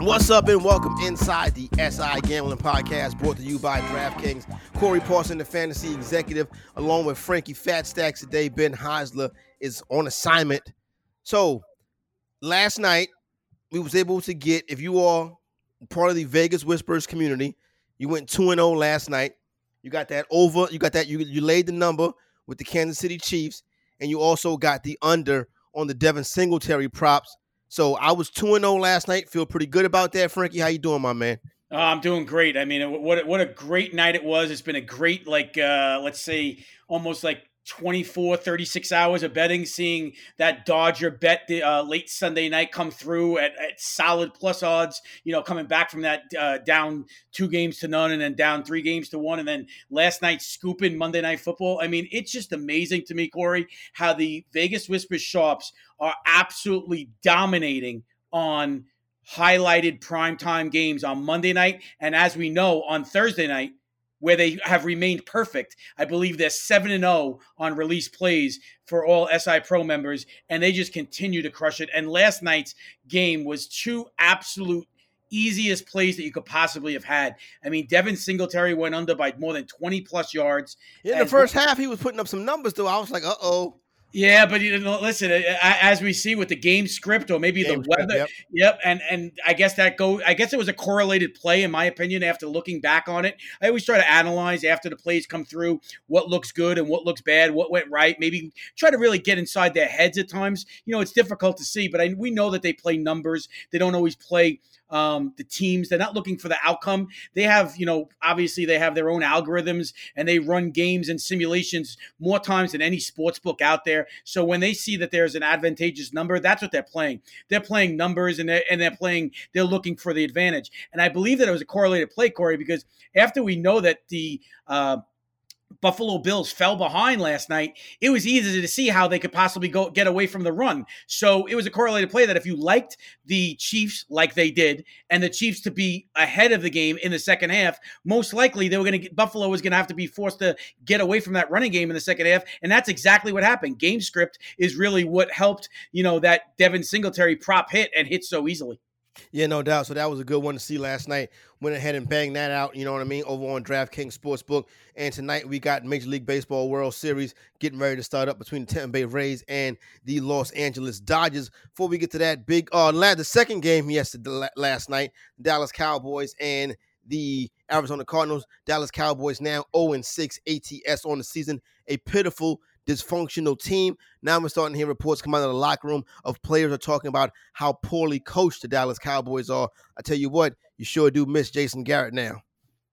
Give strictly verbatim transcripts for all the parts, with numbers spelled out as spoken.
What's up and welcome inside the S I Gambling Podcast, brought to you by DraftKings. Corey Parson, the fantasy executive, along with Frankie Fat Stacks today. Ben Heisler is on assignment. So last night we was able to get, if you are part of the Vegas Whispers community, you went two and oh last night. You got that over, you got that, you, you laid the number with the Kansas City Chiefs, and you also got the under on the Devin Singletary props. So I was two and oh last night, feel pretty good about that. Frankie, how you doing, my man? Oh, I'm doing great. I mean, what what a great night it was. It's been a great, like, uh, let's say, almost like twenty-four, thirty-six hours of betting, seeing that Dodger bet the uh, late Sunday night come through at, at solid plus odds, you know, coming back from that uh, down two games to none and then down three games to one. And then last night scooping Monday Night Football. I mean, it's just amazing to me, Corey, how the Vegas Whispers shops are absolutely dominating on highlighted primetime games on Monday night. And as we know, on Thursday night, where they have remained perfect. I believe they're seven and oh on release plays for all S I Pro members, and they just continue to crush it. And last night's game was two absolute easiest plays that you could possibly have had. I mean, Devin Singletary went under by more than twenty-plus yards. In the first half, he was putting up some numbers, though. I was like, uh-oh. Yeah, but you know, listen, as we see with the game script or maybe game the weather, script, yep. yep, and and I guess that go. I guess it was a correlated play, in my opinion, after looking back on it. I always try to analyze after the plays come through what looks good and what looks bad, what went right, maybe try to really get inside their heads at times. You know, it's difficult to see, but I, we know that they play numbers. They don't always play um, the teams. They're not looking for the outcome. They have, you know, obviously they have their own algorithms, and they run games and simulations more times than any sports book out there. So when they see that there's an advantageous number, that's what they're playing. They're playing numbers and they're, and they're playing, they're looking for the advantage. And I believe that it was a correlated play, Corey, because after we know that the uh, Buffalo Bills fell behind last night, it was easy to see how they could possibly go get away from the run. So it was a correlated play that if you liked the Chiefs like they did and the Chiefs to be ahead of the game in the second half, most likely they were going to Buffalo was going to have to be forced to get away from that running game in the second half. And that's exactly what happened. Game script is really what helped, you know, that Devin Singletary prop hit and hit so easily. Yeah, no doubt. So that was a good one to see last night. Went ahead and banged that out, you know what I mean, over on DraftKings Sportsbook. And tonight we got Major League Baseball World Series getting ready to start up between the Tampa Bay Rays and the Los Angeles Dodgers. Before we get to that big, uh, the second game yesterday, last night, Dallas Cowboys and the Arizona Cardinals. Dallas Cowboys now oh and six A T S on the season. A pitiful dysfunctional team. Now we're starting to hear reports come out of the locker room of players are talking about how poorly coached the Dallas Cowboys are. I tell you what, you sure do miss Jason Garrett now.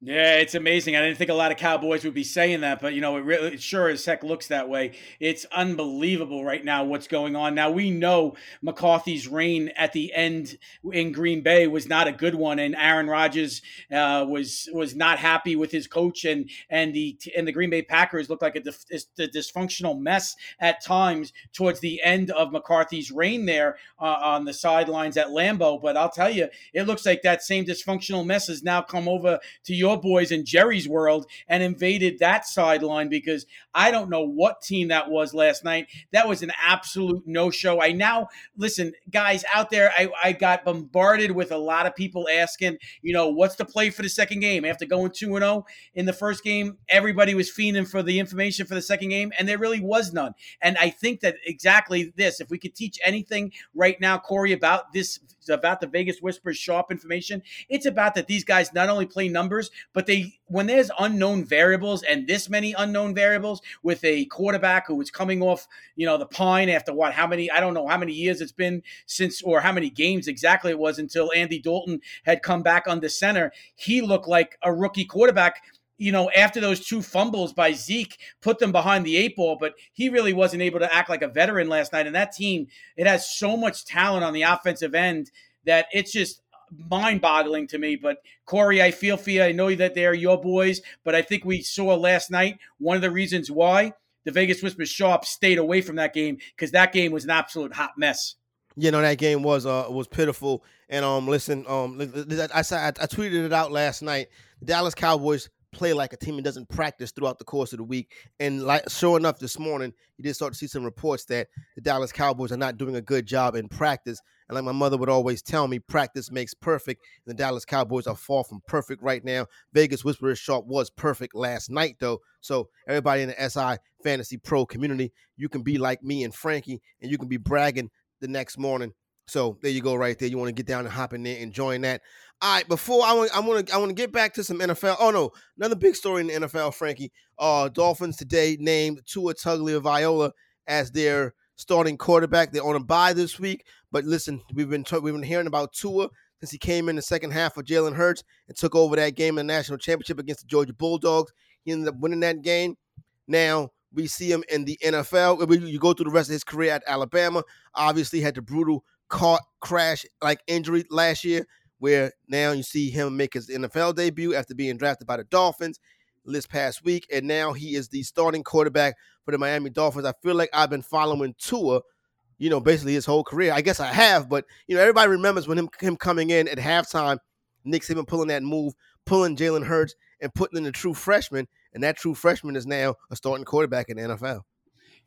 Yeah, it's amazing. I didn't think a lot of Cowboys would be saying that, but, you know, it really, it sure as heck looks that way. It's unbelievable right now what's going on. Now, we know McCarthy's reign at the end in Green Bay was not a good one, and Aaron Rodgers uh, was was not happy with his coach, and and the and the Green Bay Packers looked like a, dif- a dysfunctional mess at times towards the end of McCarthy's reign there uh, on the sidelines at Lambeau. But I'll tell you, it looks like that same dysfunctional mess has now come over to you your boys in Jerry's world and invaded that sideline, because I don't know what team that was last night. That was an absolute no-show. I now, listen, guys out there, I, I got bombarded with a lot of people asking, you know, what's the play for the second game? After going two and oh in the first game, everybody was fiending for the information for the second game, and there really was none. And I think that exactly this, if we could teach anything right now, Corey, about this, about the Vegas Whispers sharp information, it's about that these guys not only play numbers, but they, when there's unknown variables, and this many unknown variables with a quarterback who is coming off, you know, the pine after what, how many, I don't know how many years it's been since, or how many games exactly it was until Andy Dalton had come back under center. He looked like a rookie quarterback, you know, after those two fumbles by Zeke put them behind the eight ball, but he really wasn't able to act like a veteran last night. And that team, it has so much talent on the offensive end that it's just mind-boggling to me. But Corey, I feel for you. I know that they're your boys, but I think we saw last night one of the reasons why the Vegas Whispers sharp stayed away from that game, because that game was an absolute hot mess. You know, that game was uh was pitiful. And um, listen, um, I, I, I tweeted it out last night. The Dallas Cowboys play like a team that doesn't practice throughout the course of the week. And like, sure enough, this morning, you did start to see some reports that the Dallas Cowboys are not doing a good job in practice. And like my mother would always tell me, practice makes perfect. And the Dallas Cowboys are far from perfect right now. Vegas Whisperers Sharp was perfect last night, though. So everybody in the S I Fantasy Pro community, you can be like me and Frankie, and you can be bragging the next morning. So there you go right there. You want to get down and hop in there and join that. All right, before I want, I want to, I want to get back to some N F L. Oh no, another big story in the N F L, Frankie. Uh, Dolphins today named Tua Tagovailoa as their starting quarterback. They're on a bye this week, but listen, we've been t- we've been hearing about Tua since he came in the second half of Jalen Hurts and took over that game in the national championship against the Georgia Bulldogs. He ended up winning that game. Now we see him in the N F L. You go through the rest of his career at Alabama. Obviously, had the brutal car crash like injury last year, where now you see him make his N F L debut after being drafted by the Dolphins this past week, and now he is the starting quarterback for the Miami Dolphins. I feel like I've been following Tua, you know, basically his whole career. I guess I have, but, you know, everybody remembers when him, him coming in at halftime, Nick Saban pulling that move, pulling Jalen Hurts, and putting in the true freshman, and that true freshman is now a starting quarterback in the N F L.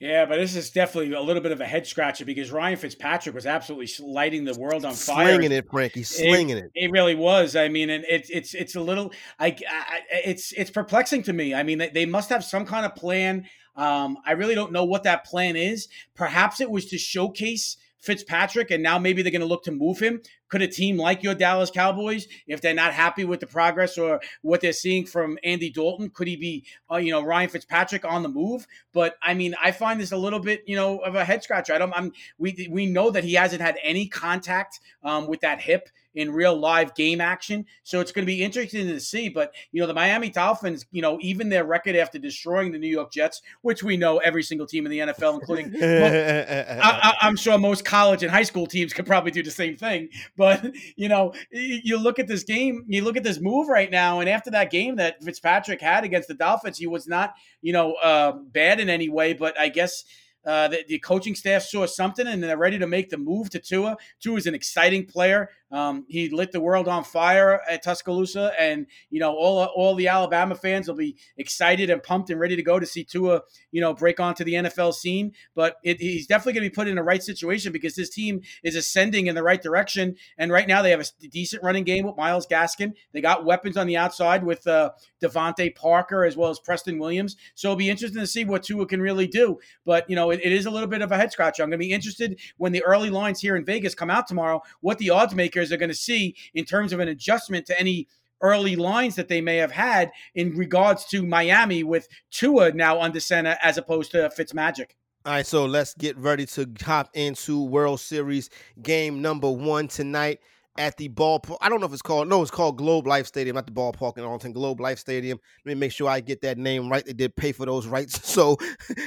Yeah, but this is definitely a little bit of a head scratcher, because Ryan Fitzpatrick was absolutely lighting the world on fire. Slinging it, Frankie, slinging it. It, it really was. I mean, and it's it's it's a little, I, I it's it's perplexing to me. I mean, they, they must have some kind of plan. Um, I really don't know what that plan is. Perhaps it was to showcase Fitzpatrick, and now maybe they're going to look to move him. Could a team like your Dallas Cowboys, if they're not happy with the progress or what they're seeing from Andy Dalton, could he be, uh, you know, Ryan Fitzpatrick on the move? But I mean, I find this a little bit, you know, of a head scratcher. I don't, I'm, we we know that he hasn't had any contact um, with that hip in real live game action, so it's going to be interesting to see. But you know, the Miami Dolphins, you know, even their record after destroying the New York Jets, which we know every single team in the N F L, including most, I, I, I'm sure most college and high school teams could probably do the same thing. But, you know, you look at this game, you look at this move right now, and after that game that Fitzpatrick had against the Dolphins, he was not, you know, uh, bad in any way. But I guess uh, the, the coaching staff saw something, and they're ready to make the move to Tua. Tua is an exciting player. Um, he lit the world on fire at Tuscaloosa, and, you know, all all the Alabama fans will be excited and pumped and ready to go to see Tua, you know, break onto the N F L scene. But it, he's definitely going to be put in the right situation, because this team is ascending in the right direction. And right now they have a decent running game with Myles Gaskin. They got weapons on the outside with uh, Devontae Parker as well as Preston Williams. So it'll be interesting to see what Tua can really do. But, you know, it, it is a little bit of a head scratcher. I'm going to be interested when the early lines here in Vegas come out tomorrow, what the odds maker are going to see in terms of an adjustment to any early lines that they may have had in regards to Miami with Tua now under center as opposed to Fitzmagic. All right, so let's get ready to hop into World Series game number one tonight at the ballpark. I don't know if it's called, no, it's called Globe Life Stadium, not the ballpark in Arlington, Globe Life Stadium. Let me make sure I get that name right. They did pay for those rights, so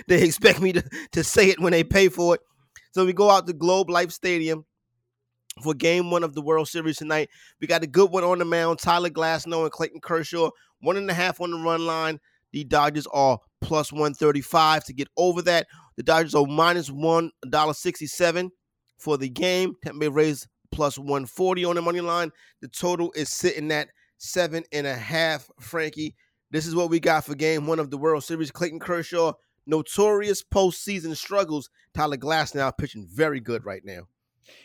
they expect me to, to say it when they pay for it. So we go out to Globe Life Stadium for game one of the World Series tonight. We got a good one on the mound. Tyler Glasnow and Clayton Kershaw. One and a half on the run line. The Dodgers are plus one thirty-five to get over that. The Dodgers are minus one dollar sixty-seven for the game. Tampa Bay Rays plus one forty on the money line. The total is sitting at seven and a half, Frankie. This is what we got for game one of the World Series. Clayton Kershaw, notorious postseason struggles. Tyler Glasnow pitching very good right now.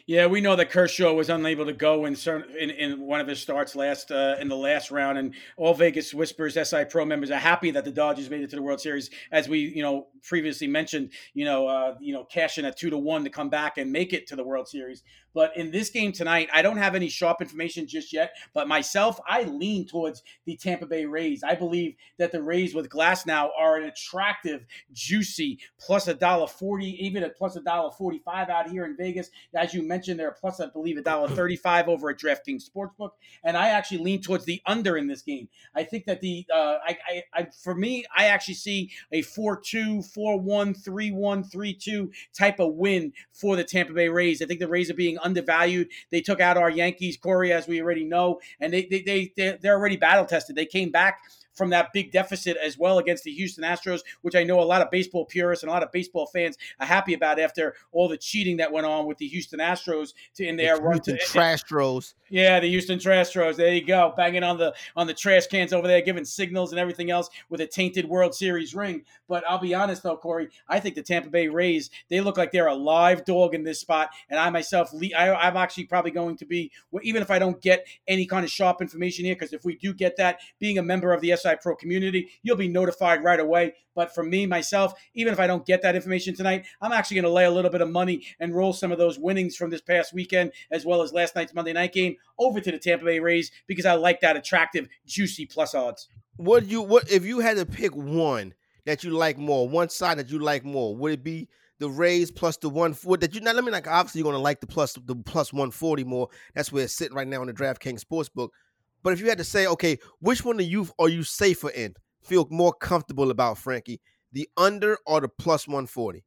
Yeah, we know that Kershaw was unable to go in certain, in, in one of his starts last uh, in the last round, and all Vegas Whispers S I Pro members are happy that the Dodgers made it to the World Series, as we you know previously mentioned. You know, uh, you know, cashing at two to one to come back and make it to the World Series. But in this game tonight, I don't have any sharp information just yet, but myself, I lean towards the Tampa Bay Rays. I believe that the Rays with Glasnow are an attractive, juicy, plus one dollar forty, even at plus one dollar forty-five out here in Vegas. As you mentioned, they're plus, I believe, one dollar thirty-five over at DraftKings Sportsbook. And I actually lean towards the under in this game. I think that the, uh, I, I, I, for me, I actually see a four two, four one, three one, three two type of win for the Tampa Bay Rays. I think the Rays are being undervalued. They took out our Yankees, Corey, as we already know, and they they they they're, they're already battle tested. They came back from that big deficit as well against the Houston Astros, which I know a lot of baseball purists and a lot of baseball fans are happy about after all the cheating that went on with the Houston Astros to in their the run to Trastros. Yeah, the Houston Trastros. There you go, banging on the on the trash cans over there, giving signals and everything else with a tainted World Series ring. But I'll be honest though, Corey, I think the Tampa Bay Rays, they look like they're a live dog in this spot, and I myself, I, I'm actually probably going to be, even if I don't get any kind of sharp information here, because if we do get that, being a member of the S I Pro community, you'll be notified right away. But for me, myself, even if I don't get that information tonight, I'm actually going to lay a little bit of money and roll some of those winnings from this past weekend, as well as last night's Monday night game, over to the Tampa Bay Rays, because I like that attractive, juicy plus odds. What you what if you had to pick one that you like more, one side that you like more, would it be the Rays plus the one four that you now? Let me like obviously you're going to like the plus the plus one forty more. That's where it's sitting right now on the DraftKings Sportsbook. But if you had to say, okay, which one are you are you safer in? Feel more comfortable about, Frankie, the under or the plus one forty?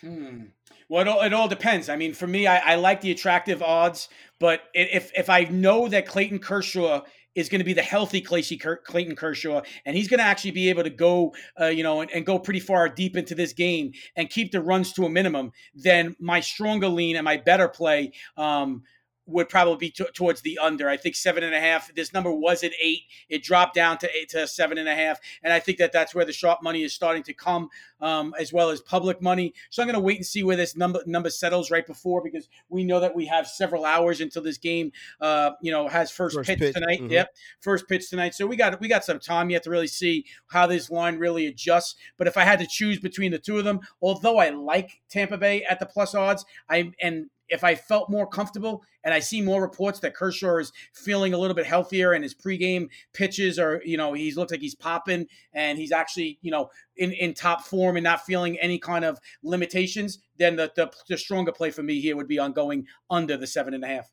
Hmm. Well, it all, it all depends. I mean, for me, I, I like the attractive odds, but if if I know that Clayton Kershaw is going to be the healthy Clayton Kershaw, and he's going to actually be able to go, uh, you know, and, and go pretty far deep into this game and keep the runs to a minimum, then my stronger lean and my better play um, would probably be t- towards the under. I think seven and a half. This number was at eight. It dropped down to eight, to seven and a half. And I think that that's where the sharp money is starting to come, um, as well as public money. So I'm going to wait and see where this number number settles right before, because we know that we have several hours until this game, uh, you know, has first, first pitch, pitch tonight. Mm-hmm. Yep, first pitch tonight. So we got we got some time yet to really see how this line really adjusts. But if I had to choose between the two of them, although I like Tampa Bay at the plus odds, I'm and. If I felt more comfortable and I see more reports that Kershaw is feeling a little bit healthier and his pregame pitches are, you know, he's looked like he's popping and he's actually, you know, in, in top form and not feeling any kind of limitations, then the, the the stronger play for me here would be on going under the seven and a half.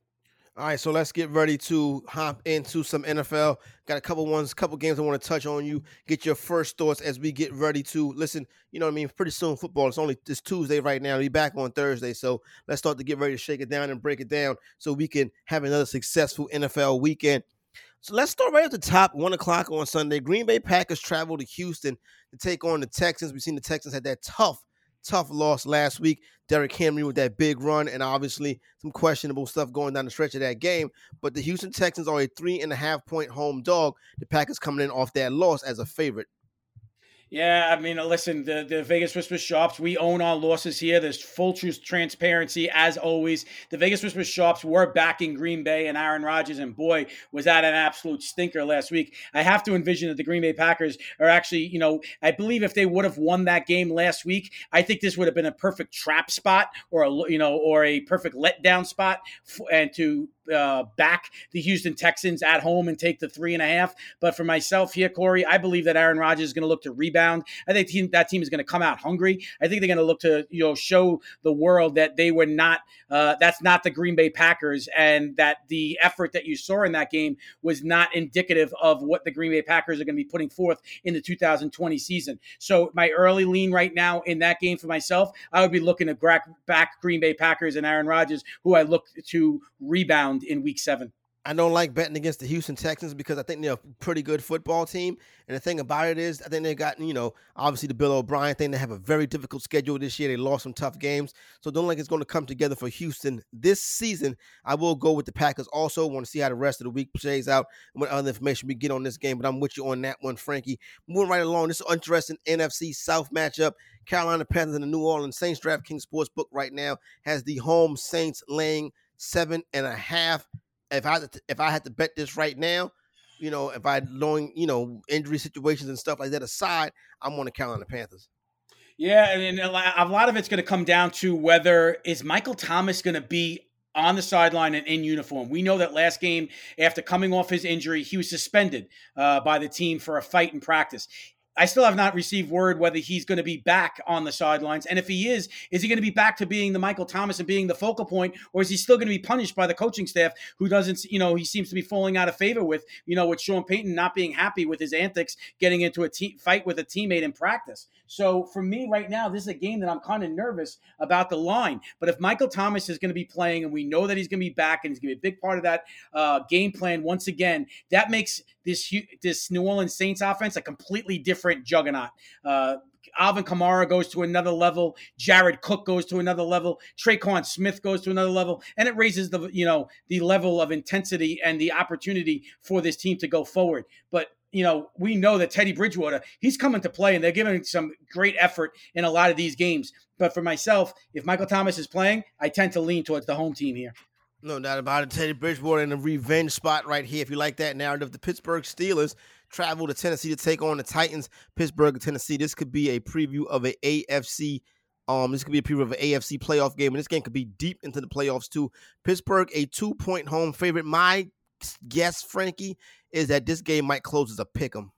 All right, so let's get ready to hop into some N F L. Got a couple ones, couple games I want to touch on you. Get your first thoughts as we get ready to listen. You know what I mean? Pretty soon football. It's only it's Tuesday right now. We'll be back on Thursday. So let's start to get ready to shake it down and break it down so we can have another successful N F L weekend. So let's start right at the top, one o'clock on Sunday. Green Bay Packers travel to Houston to take on the Texans. We've seen the Texans had that tough Tough loss last week. Derrick Henry with that big run and obviously some questionable stuff going down the stretch of that game. But the Houston Texans are a three and a half point home dog. The Packers coming in off that loss as a favorite. Yeah, I mean, listen, the, the Vegas Whispers shops, we own our losses here. There's full truth, transparency, as always. The Vegas Whispers shops were backing Green Bay and Aaron Rodgers, and boy, was that an absolute stinker last week. I have to envision that the Green Bay Packers are actually, you know, I believe if they would have won that game last week, I think this would have been a perfect trap spot or, a, you know, or a perfect letdown spot for, and to Uh, back the Houston Texans at home and take the three and a half. But for myself here, Corey, I believe that Aaron Rodgers is going to look to rebound. I think team, that team is going to come out hungry. I think they're going to look to, you know, show the world that they were not, uh, that's not the Green Bay Packers, and that the effort that you saw in that game was not indicative of what the Green Bay Packers are going to be putting forth in the two thousand twenty season. So my early lean right now in that game for myself, I would be looking to back Green Bay Packers and Aaron Rodgers, who I look to rebound in week seven. I don't like betting against the Houston Texans because I think they're a pretty good football team. And the thing about it is, I think they've got, you know, obviously the Bill O'Brien thing. They have a very difficult schedule this year. They lost some tough games. So don't think it's going to come together for Houston this season. I will go with the Packers also. Want to see how the rest of the week plays out and what other information we get on this game. But I'm with you on that one, Frankie. Moving right along, this is an interesting N F C South matchup. Carolina Panthers and the New Orleans Saints. DraftKings Sportsbook right now has the home Saints laying seven and a half. If I had to, if I had to bet this right now, you know, if I knowing, you know, injury situations and stuff like that aside, I'm on the Carolina Panthers. Yeah, and a lot of it's going to come down to whether is Michael Thomas going to be on the sideline and in uniform. We know that last game, after coming off his injury, he was suspended uh, by the team for a fight in practice. I still have not received word whether he's going to be back on the sidelines. And if he is, is he going to be back to being the Michael Thomas and being the focal point, or is he still going to be punished by the coaching staff who doesn't, you know, he seems to be falling out of favor with, you know, with Sean Payton not being happy with his antics, getting into a te- fight with a teammate in practice. So for me right now, this is a game that I'm kind of nervous about the line. But if Michael Thomas is going to be playing and we know that he's going to be back and he's going to be a big part of that uh, game plan once again, that makes this this New Orleans Saints offense a completely different juggernaut. Uh, Alvin Kamara goes to another level. Jared Cook goes to another level. Traquan Smith goes to another level. And it raises the, you know, the level of intensity and the opportunity for this team to go forward. But you know, we know that Teddy Bridgewater, he's coming to play, and they're giving some great effort in a lot of these games. But for myself, if Michael Thomas is playing, I tend to lean towards the home team here. No doubt about it. Teddy Bridgewater in a revenge spot right here. If you like that narrative, the Pittsburgh Steelers travel to Tennessee to take on the Titans. Pittsburgh, Tennessee. This could be a preview of an A F C. Um, this could be a preview of an A F C playoff game, and this game could be deep into the playoffs too. Pittsburgh, a two-point home favorite. My guess, Frankie, is that this game might close as a pick'em.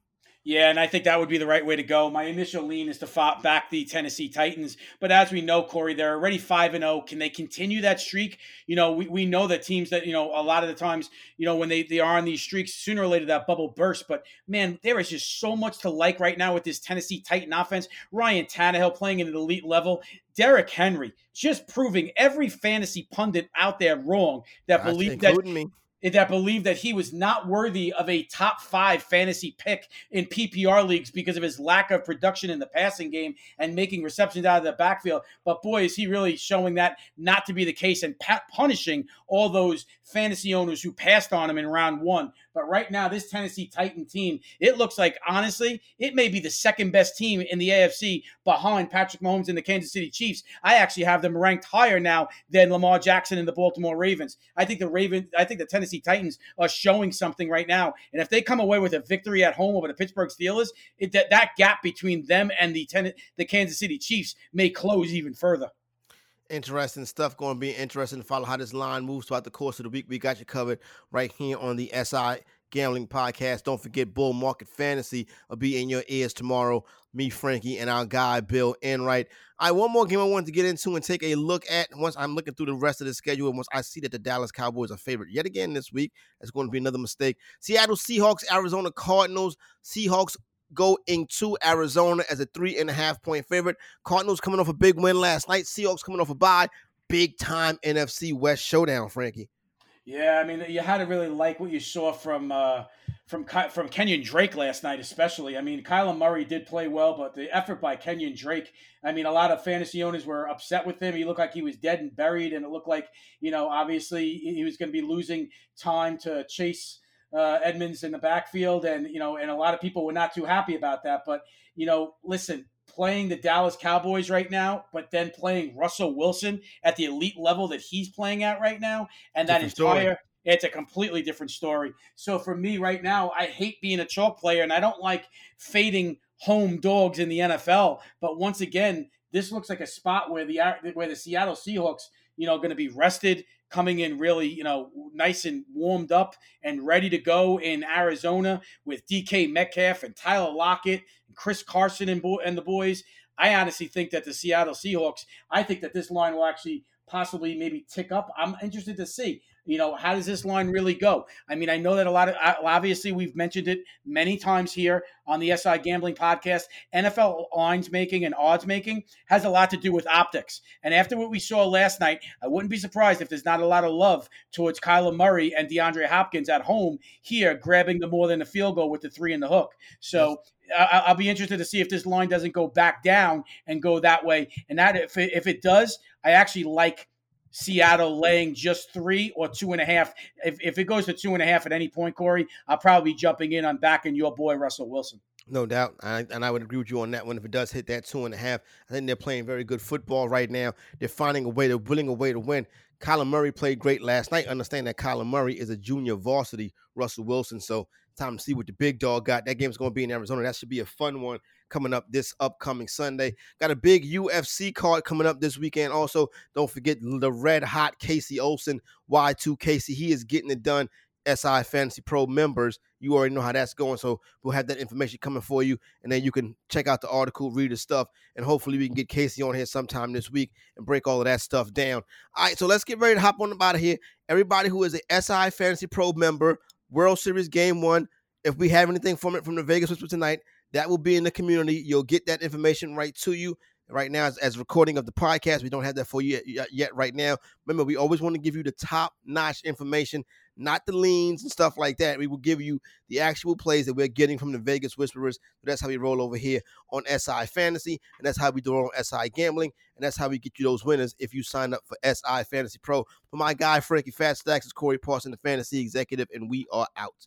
Yeah, and I think that would be the right way to go. My initial lean is to fight back the Tennessee Titans. But as we know, Corey, they're already five and oh. Can they continue that streak? You know, we, we know that teams that, you know, a lot of the times, you know, when they, they are on these streaks, sooner or later that bubble bursts. But, man, there is just so much to like right now with this Tennessee Titan offense. Ryan Tannehill playing at an elite level. Derrick Henry just proving every fantasy pundit out there wrong that Gosh, believed that – including me. That believed that he was not worthy of a top five fantasy pick in P P R leagues because of his lack of production in the passing game and making receptions out of the backfield. But boy, is he really showing that not to be the case and punishing all those fantasy owners who passed on him in round one. But right now, this Tennessee Titan team, it looks like, honestly, it may be the second best team in the A F C behind Patrick Mahomes and the Kansas City Chiefs. I actually have them ranked higher now than Lamar Jackson and the Baltimore Ravens. I think the Raven, I think the Tennessee Titans are showing something right now. And if they come away with a victory at home over the Pittsburgh Steelers, it, that, that gap between them and the, ten, the Kansas City Chiefs may close even further. Interesting stuff. Going to be interesting to follow how this line moves throughout the course of the week. We got you covered right here on the S I Gambling Podcast. Don't forget, Bull Market Fantasy will be in your ears tomorrow. Me, Frankie, and our guy, Bill Enright. All right, one more game I wanted to get into and take a look at. Once I'm looking through the rest of the schedule, and once I see that the Dallas Cowboys are favored yet again this week, that's going to be another mistake. Seattle Seahawks, Arizona Cardinals. Seahawks go into Arizona as a three and a half point favorite. Cardinals coming off a big win last night. Seahawks coming off a bye. Big time N F C West showdown, Frankie. Yeah, I mean, you had to really like what you saw from uh, from from Kenyon Drake last night, especially. I mean, Kyler Murray did play well, but the effort by Kenyon Drake, I mean, a lot of fantasy owners were upset with him. He looked like he was dead and buried, and it looked like, you know, obviously he was going to be losing time to Chase Uh, Edmonds in the backfield, and you know, and a lot of people were not too happy about that. But you know, listen, playing the Dallas Cowboys right now, but then playing Russell Wilson at the elite level that he's playing at right now, and that entire story. It's a completely different story. So for me right now, I hate being a chalk player, and I don't like fading home dogs in the N F L. But once again, this looks like a spot where the where the Seattle Seahawks, you know, going to be rested, coming in really, you know, nice and warmed up and ready to go in Arizona with D K Metcalf and Tyler Lockett and Chris Carson and, bo- and the boys. I honestly think that the Seattle Seahawks, I think that this line will actually possibly maybe tick up. I'm interested to see. You know, how does this line really go? I mean, I know that a lot of, obviously we've mentioned it many times here on the S I Gambling Podcast, N F L lines making and odds making has a lot to do with optics. And after what we saw last night, I wouldn't be surprised if there's not a lot of love towards Kyler Murray and DeAndre Hopkins at home here, grabbing the more than a field goal with the three in the hook. So I- I'll be interested to see if this line doesn't go back down and go that way. And that if it, if it does, I actually like Seattle laying just three or two and a half. If if it goes to two and a half at any point, Corey, I'll probably be jumping in on backing your boy, Russell Wilson. No doubt. I, and I would agree with you on that one. If it does hit that two and a half, I think they're playing very good football right now. They're finding a way. They're willing a way to win. Kyler Murray played great last night. Understand that Kyler Murray is a junior varsity Russell Wilson. So time to see what the big dog got. That game's going to be in Arizona. That should be a fun one coming up this upcoming Sunday. Got a big U F C card coming up this weekend. Also, don't forget the red hot Casey Olsen, Y two Casey. He is getting it done. S I Fantasy Pro members, you already know how that's going, so we'll have that information coming for you, and then you can check out the article, read the stuff, and hopefully we can get Casey on here sometime this week and break all of that stuff down. All right, so let's get ready to hop on about here. Everybody who is a S I Fantasy Pro member, World Series Game one, if we have anything from it from the Vegas Whispers tonight, that will be in the community. You'll get that information right to you. Right now, as, as recording of the podcast, we don't have that for you yet, yet right now. Remember, we always want to give you the top-notch information, not the leans and stuff like that. We will give you the actual plays that we're getting from the Vegas Whisperers. So that's how we roll over here on S I Fantasy, and that's how we do it on S I Gambling, and that's how we get you those winners if you sign up for S I Fantasy Pro. For my guy, Frankie Fat Stacks, is Corey Parson, the fantasy executive, and we are out.